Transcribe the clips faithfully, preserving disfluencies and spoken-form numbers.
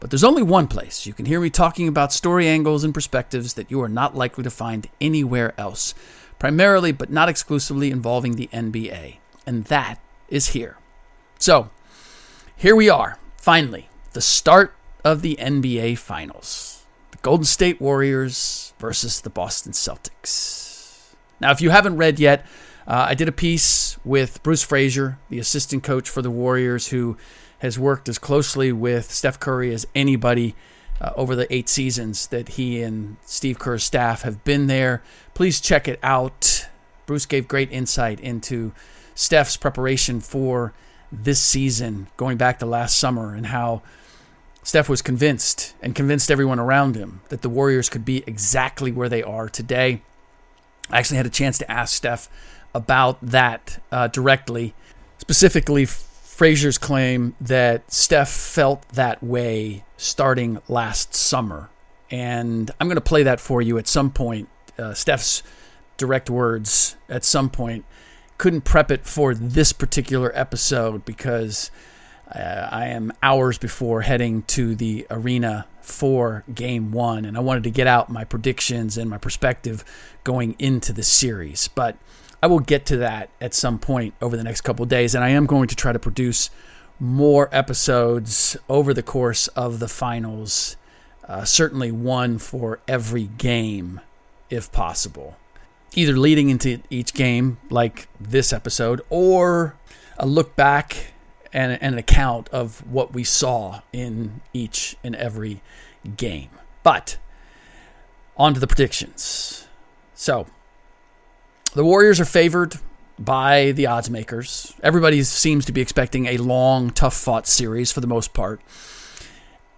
But there's only one place you can hear me talking about story angles and perspectives that you are not likely to find anywhere else, primarily but not exclusively involving the N B A, and that is here. So, here we are, finally, the start of the N B A Finals. The Golden State Warriors versus the Boston Celtics. Now, if you haven't read yet, uh, I did a piece with Bruce Fraser, the assistant coach for the Warriors, who has worked as closely with Steph Curry as anybody uh, over the eight seasons that he and Steve Kerr's staff have been there. Please check it out. Bruce gave great insight into Steph's preparation for this season, going back to last summer, and how Steph was convinced and convinced everyone around him that the Warriors could be exactly where they are today. I actually had a chance to ask Steph about that uh, directly, specifically Fraser's claim that Steph felt that way starting last summer. And I'm going to play that for you at some point. Uh, Steph's direct words at some point. Couldn't prep it for this particular episode because uh, I am hours before heading to the arena for game one. And I wanted to get out my predictions and my perspective going into the series. But I will get to that at some point over the next couple of days, and I am going to try to produce more episodes over the course of the finals, uh, certainly one for every game if possible, either leading into each game like this episode or a look back and, and an account of what we saw in each and every game. But on to the predictions. So, the Warriors are favored by the odds makers. Everybody seems to be expecting a long, tough-fought series for the most part.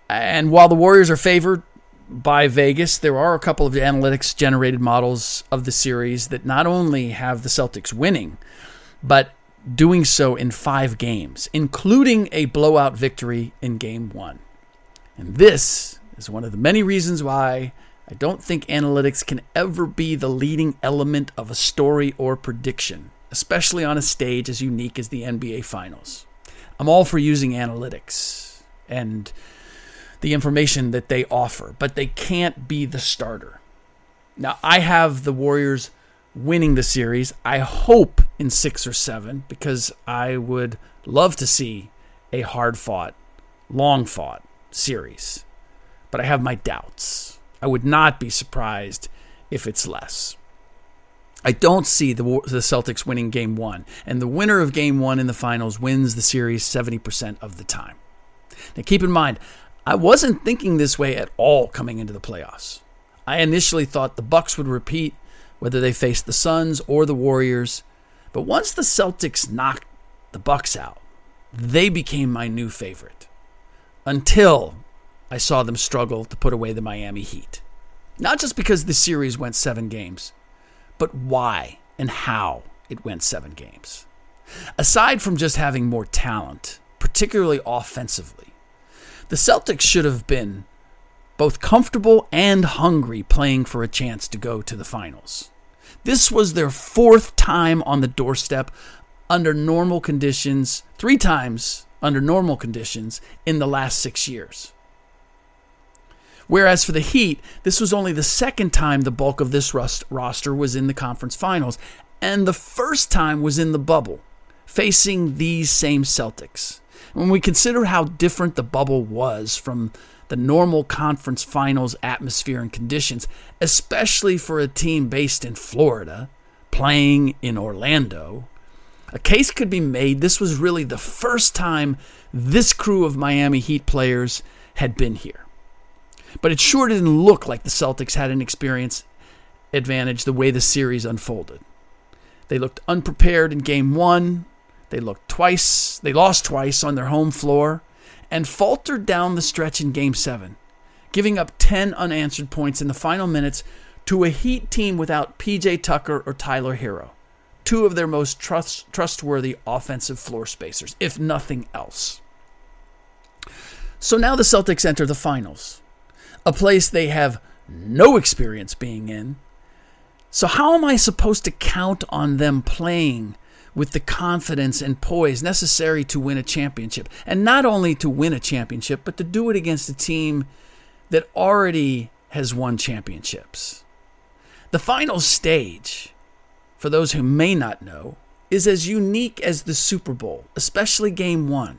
And while the Warriors are favored by Vegas, there are a couple of analytics-generated models of the series that not only have the Celtics winning, but doing so in five games, including a blowout victory in Game one. And this is one of the many reasons why I don't think analytics can ever be the leading element of a story or prediction, especially on a stage as unique as the N B A Finals. I'm all for using analytics and the information that they offer, but they can't be the starter. Now, I have the Warriors winning the series, I hope in six or seven, because I would love to see a hard-fought, long-fought series. But I have my doubts. I would not be surprised if it's less. I don't see the the Celtics winning Game one, and the winner of Game one in the finals wins the series seventy percent of the time. Now keep in mind, I wasn't thinking this way at all coming into the playoffs. I initially thought the Bucks would repeat whether they faced the Suns or the Warriors, but once the Celtics knocked the Bucks out, they became my new favorite. Until I saw them struggle to put away the Miami Heat. Not just because the series went seven games, but why and how it went seven games. Aside from just having more talent, particularly offensively, The Celtics should have been both comfortable and hungry playing for a chance to go to the finals. This was their fourth time on the doorstep under normal conditions, three times under normal conditions in the last six years. Whereas for the Heat, this was only the second time the bulk of this roster was in the conference finals, and the first time was in the bubble, facing these same Celtics. When we consider how different the bubble was from the normal conference finals atmosphere and conditions, especially for a team based in Florida, playing in Orlando, a case could be made this was really the first time this crew of Miami Heat players had been here. But it sure didn't look like the Celtics had an experience advantage the way the series unfolded. They looked unprepared in game one. They looked twice. They lost twice on their home floor and faltered down the stretch in game seven, giving up ten unanswered points in the final minutes to a Heat team without P J. Tucker or Tyler Hero, two of their most trust, trustworthy offensive floor spacers, if nothing else. So now the Celtics enter the finals, a place they have no experience being in. So how am I supposed to count on them playing with the confidence and poise necessary to win a championship? And not only to win a championship, but to do it against a team that already has won championships. The final stage, for those who may not know, is as unique as the Super Bowl, especially Game one.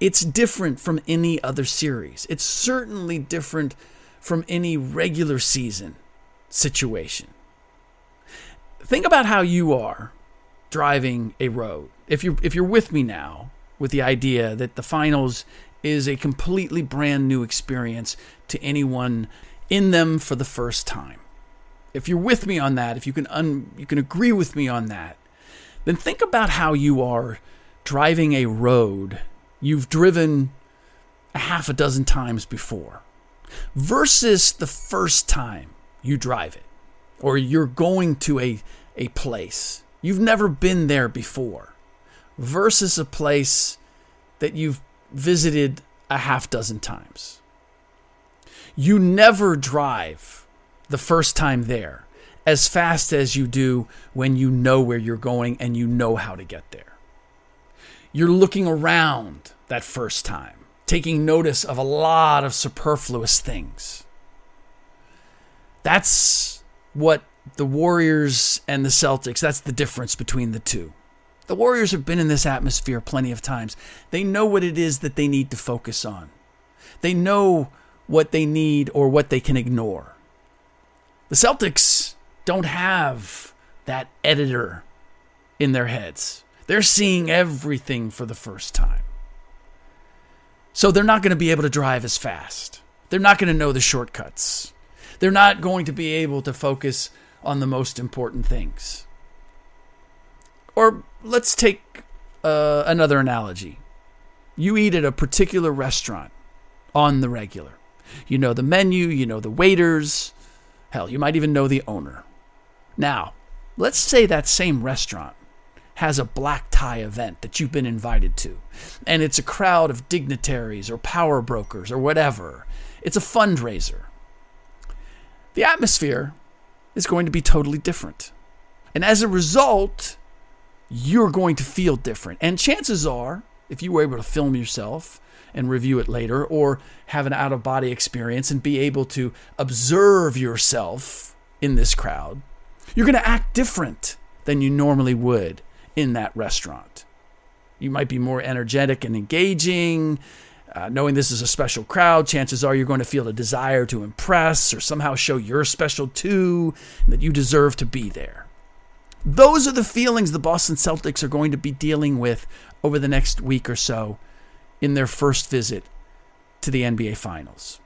It's different from any other series. It's certainly different from any regular season situation. Think about how you are driving a road. If you're, if you're with me now with the idea that the finals is a completely brand new experience to anyone in them for the first time. If you're with me on that, if you can un, you can agree with me on that, then think about how you are driving a road you've driven a half a dozen times before versus the first time you drive it or you're going to a, a place. You've never been there before versus a place that you've visited a half dozen times. You never drive the first time there as fast as you do when you know where you're going and you know how to get there. You're looking around that first time, taking notice of a lot of superfluous things. That's what the Warriors and the Celtics, that's the difference between the two. The Warriors have been in this atmosphere plenty of times. They know what it is that they need to focus on. They know what they need or what they can ignore. The Celtics don't have that editor in their heads. They're seeing everything for the first time. So they're not going to be able to drive as fast. They're not going to know the shortcuts. They're not going to be able to focus on the most important things. Or let's take uh, another analogy. You eat at a particular restaurant on the regular. You know the menu, you know the waiters. Hell, you might even know the owner. Now, let's say that same restaurant has a black tie event that you've been invited to, and it's a crowd of dignitaries or power brokers or whatever. It's a fundraiser. The atmosphere is going to be totally different. And as a result, you're going to feel different. And chances are, if you were able to film yourself and review it later or have an out-of-body experience and be able to observe yourself in this crowd, you're going to act different than you normally would in that restaurant. You might be more energetic and engaging. Uh, knowing this is a special crowd, chances are you're going to feel a desire to impress or somehow show you're special too, and that you deserve to be there. Those are the feelings the Boston Celtics are going to be dealing with over the next week or so in their first visit to the N B A Finals.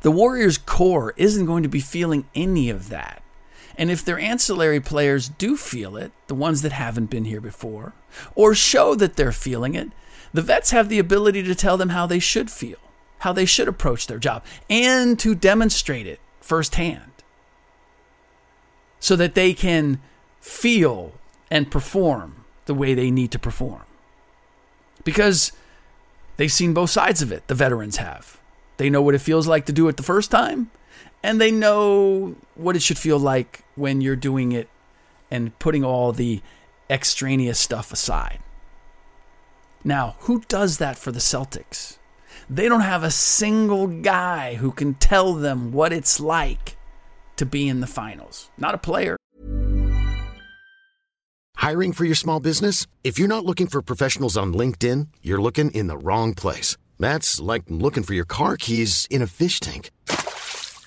The Warriors' core isn't going to be feeling any of that. And if their ancillary players do feel it, the ones that haven't been here before, or show that they're feeling it, the vets have the ability to tell them how they should feel, how they should approach their job, and to demonstrate it firsthand so that they can feel and perform the way they need to perform. Because They've seen both sides of it, the veterans have. They know what it feels like to do it the first time, and they know what it should feel like when you're doing it and putting all the extraneous stuff aside. Now, who does that for the Celtics? They don't have a single guy who can tell them what it's like to be in the finals. Not a player. Hiring for your small business? If you're not looking for professionals on LinkedIn, you're looking in the wrong place. That's like looking for your car keys in a fish tank.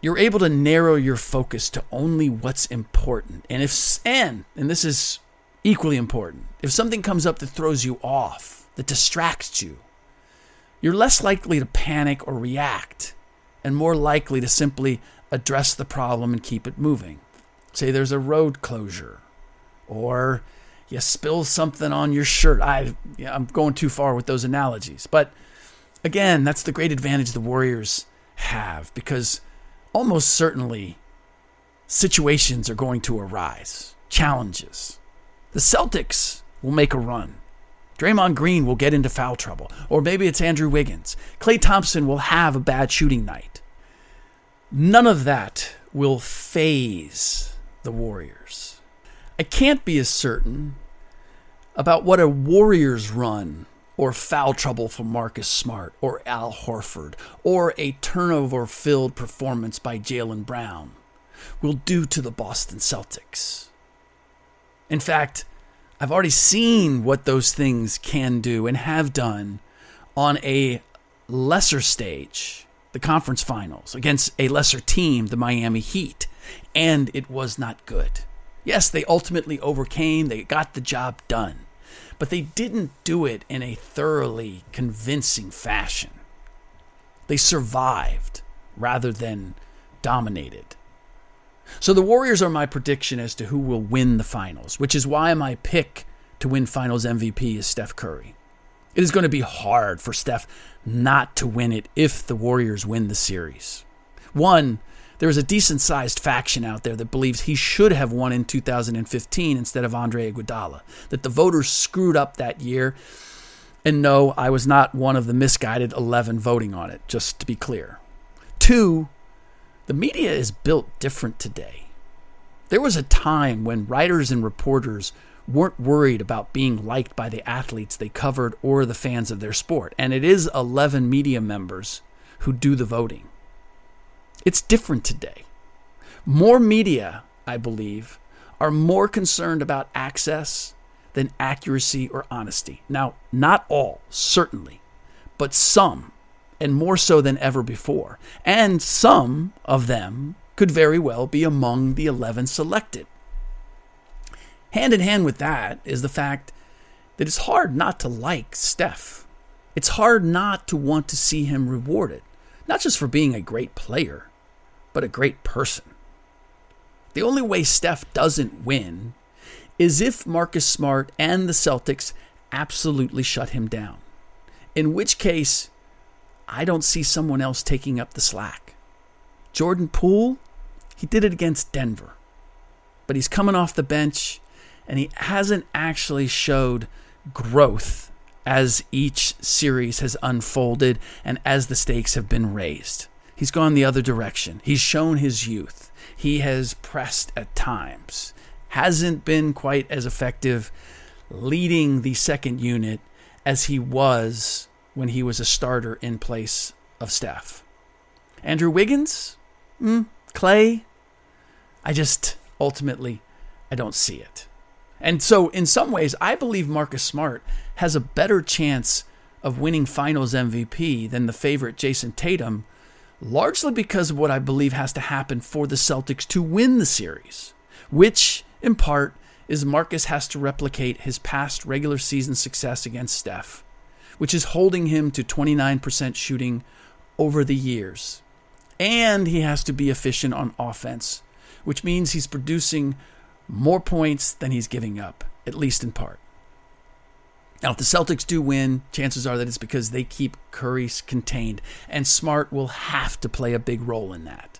you're able to narrow your focus to only what's important. And if and, and this is equally important, if something comes up that throws you off, that distracts you, you're less likely to panic or react and more likely to simply address the problem and keep it moving. Say there's a road closure or you spill something on your shirt. I, I'm going too far with those analogies. But again, that's the great advantage the Warriors have, because almost certainly situations are going to arise, challenges. The Celtics will make a run. Draymond Green will get into foul trouble. Or maybe it's Andrew Wiggins. Klay Thompson will have a bad shooting night. None of that will phase the Warriors. I can't be as certain about what a Warriors run or foul trouble from Marcus Smart or Al Horford or a turnover-filled performance by Jalen Brown will do to the Boston Celtics. In fact, I've already seen what those things can do and have done on a lesser stage, the conference finals, against a lesser team, the Miami Heat, and it was not good. Yes, they ultimately overcame, they got the job done, but they didn't do it in a thoroughly convincing fashion. They survived rather than dominated. So the Warriors are my prediction as to who will win the finals, which is why my pick to win finals M V P is Steph Curry. It is going to be hard for Steph not to win it if the Warriors win the series. One, there is a decent-sized faction out there that believes he should have won in two thousand fifteen instead of Andre Iguodala, that the voters screwed up that year. And no, I was not one of the misguided eleven voting on it, just to be clear. Two, the media is built different today. There was a time when writers and reporters weren't worried about being liked by the athletes they covered or the fans of their sport, and it is eleven media members who do the voting. It's different today. More media, I believe, are more concerned about access than accuracy or honesty. Now, not all, certainly, but some, and more so than ever before. And some of them could very well be among the eleven selected. Hand in hand with that is the fact that it's hard not to like Steph. It's hard not to want to see him rewarded, not just for being a great player, but a great person. The only way Steph doesn't win is if Marcus Smart and the Celtics absolutely shut him down, in which case I don't see someone else taking up the slack. Jordan Poole, he did it against Denver, but he's coming off the bench and he hasn't actually showed growth as each series has unfolded and as the stakes have been raised. He's gone the other direction. He's shown his youth. He has pressed at times. Hasn't been quite as effective leading the second unit as he was when he was a starter in place of Steph. Andrew Wiggins? Mm, Klay? I just, ultimately, I don't see it. And so, in some ways, I believe Marcus Smart has a better chance of winning finals M V P than the favorite Jason Tatum, largely because of what I believe has to happen for the Celtics to win the series, which, in part, is Marcus has to replicate his past regular season success against Steph, which is holding him to twenty-nine percent shooting over the years. And he has to be efficient on offense, which means he's producing more points than he's giving up, at least in part. Now, if the Celtics do win, chances are that it's because they keep Curry contained, and Smart will have to play a big role in that.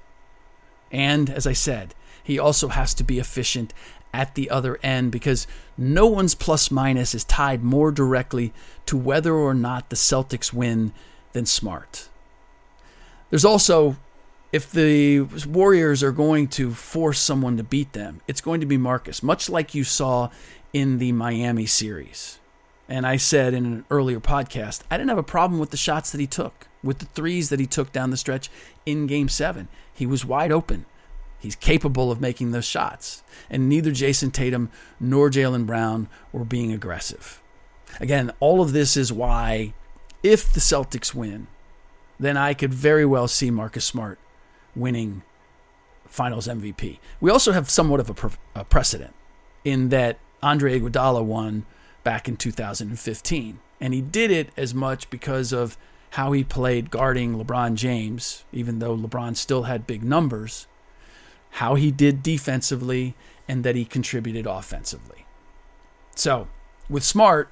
And, as I said, he also has to be efficient at the other end because no one's plus-minus is tied more directly to whether or not the Celtics win than Smart. There's also, if the Warriors are going to force someone to beat them, it's going to be Marcus, much like you saw in the Miami series. And I said in an earlier podcast, I didn't have a problem with the shots that he took, with the threes that he took down the stretch in Game seven. He was wide open. He's capable of making those shots. And neither Jason Tatum nor Jalen Brown were being aggressive. Again, all of this is why, if the Celtics win, then I could very well see Marcus Smart winning Finals M V P. We also have somewhat of a, pre- a precedent in that Andre Iguodala won back in two thousand fifteen. And he did it as much because of how he played guarding LeBron James, even though LeBron still had big numbers, how he did defensively, and that he contributed offensively. So, with Smart,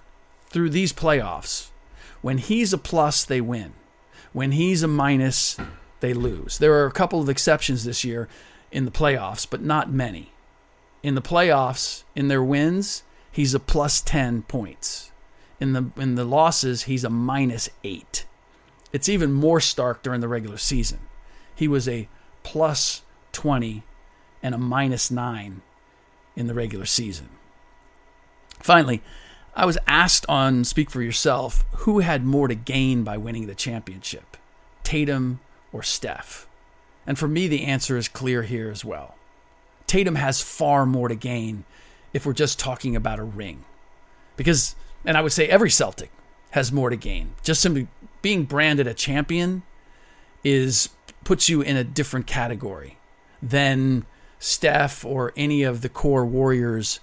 through these playoffs, when he's a plus, they win. When he's a minus, they lose. There are a couple of exceptions this year in the playoffs, but not many. In the playoffs, in their wins, he's a plus ten points. In the in the losses, he's a minus eight. It's even more stark during the regular season. He was a plus twenty and a minus nine in the regular season. Finally, I was asked on Speak for Yourself who had more to gain by winning the championship, Tatum or Steph. And for me, the answer is clear here as well. Tatum has far more to gain if we're just talking about a ring. Because, and I would say every Celtic has more to gain. Just simply being branded a champion is puts you in a different category than Steph or any of the core Warriors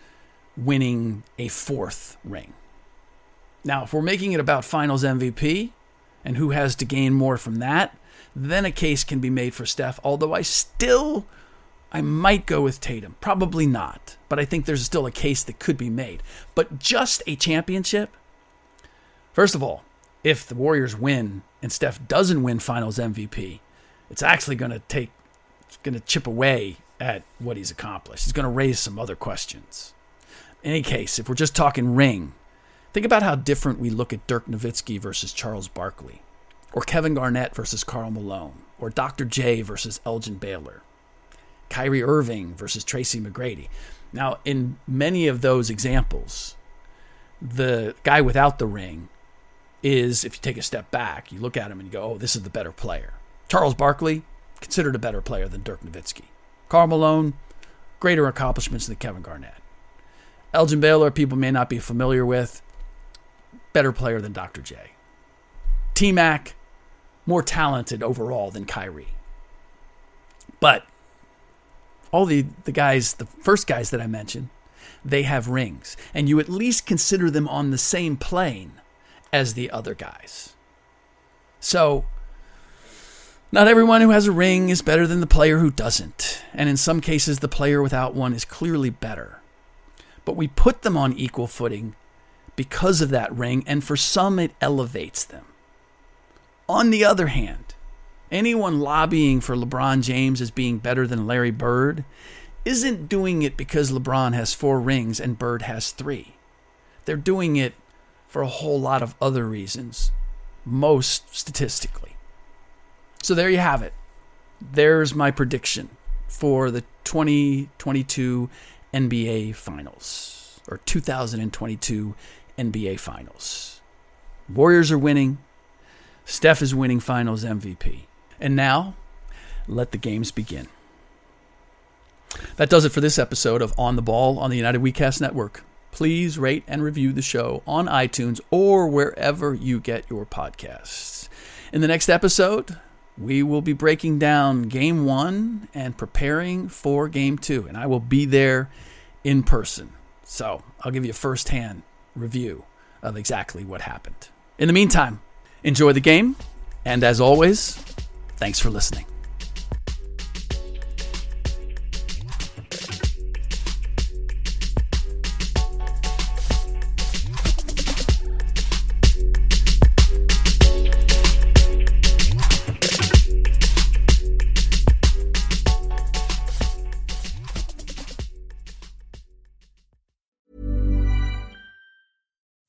winning a fourth ring. Now, if we're making it about Finals M V P and who has to gain more from that, then a case can be made for Steph, although I still... I might go with Tatum. Probably not. But I think there's still a case that could be made. But just a championship? First of all, if the Warriors win and Steph doesn't win Finals M V P, it's actually going to take, it's going to chip away at what he's accomplished. It's going to raise some other questions. In any case, if we're just talking ring, think about how different we look at Dirk Nowitzki versus Charles Barkley, or Kevin Garnett versus Karl Malone, or Doctor J versus Elgin Baylor, Kyrie Irving versus Tracy McGrady. Now, in many of those examples, the guy without the ring is, if you take a step back, you look at him and you go, oh, this is the better player. Charles Barkley, considered a better player than Dirk Nowitzki. Karl Malone, greater accomplishments than Kevin Garnett. Elgin Baylor, people may not be familiar with, better player than Doctor J. T-Mac, more talented overall than Kyrie. But all the, the guys, the first guys that I mentioned, they have rings. And you at least consider them on the same plane as the other guys. So, not everyone who has a ring is better than the player who doesn't. And in some cases, the player without one is clearly better. But we put them on equal footing because of that ring, and for some it elevates them. On the other hand, anyone lobbying for LeBron James as being better than Larry Bird isn't doing it because LeBron has four rings and Bird has three. They're doing it for a whole lot of other reasons, most statistically. So there you have it. There's my prediction for the twenty twenty-two N B A Finals, or two thousand twenty-two N B A Finals. Warriors are winning. Steph is winning Finals M V P. And now, let the games begin. That does it for this episode of On the Ball on the United WeCast Network. Please rate and review the show on iTunes or wherever you get your podcasts. In the next episode, we will be breaking down Game one and preparing for Game two. And I will be there in person. So I'll give you a first-hand review of exactly what happened. In the meantime, enjoy the game, and as always... Thanks for listening.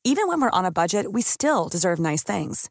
Even when we're on a budget, we still deserve nice things.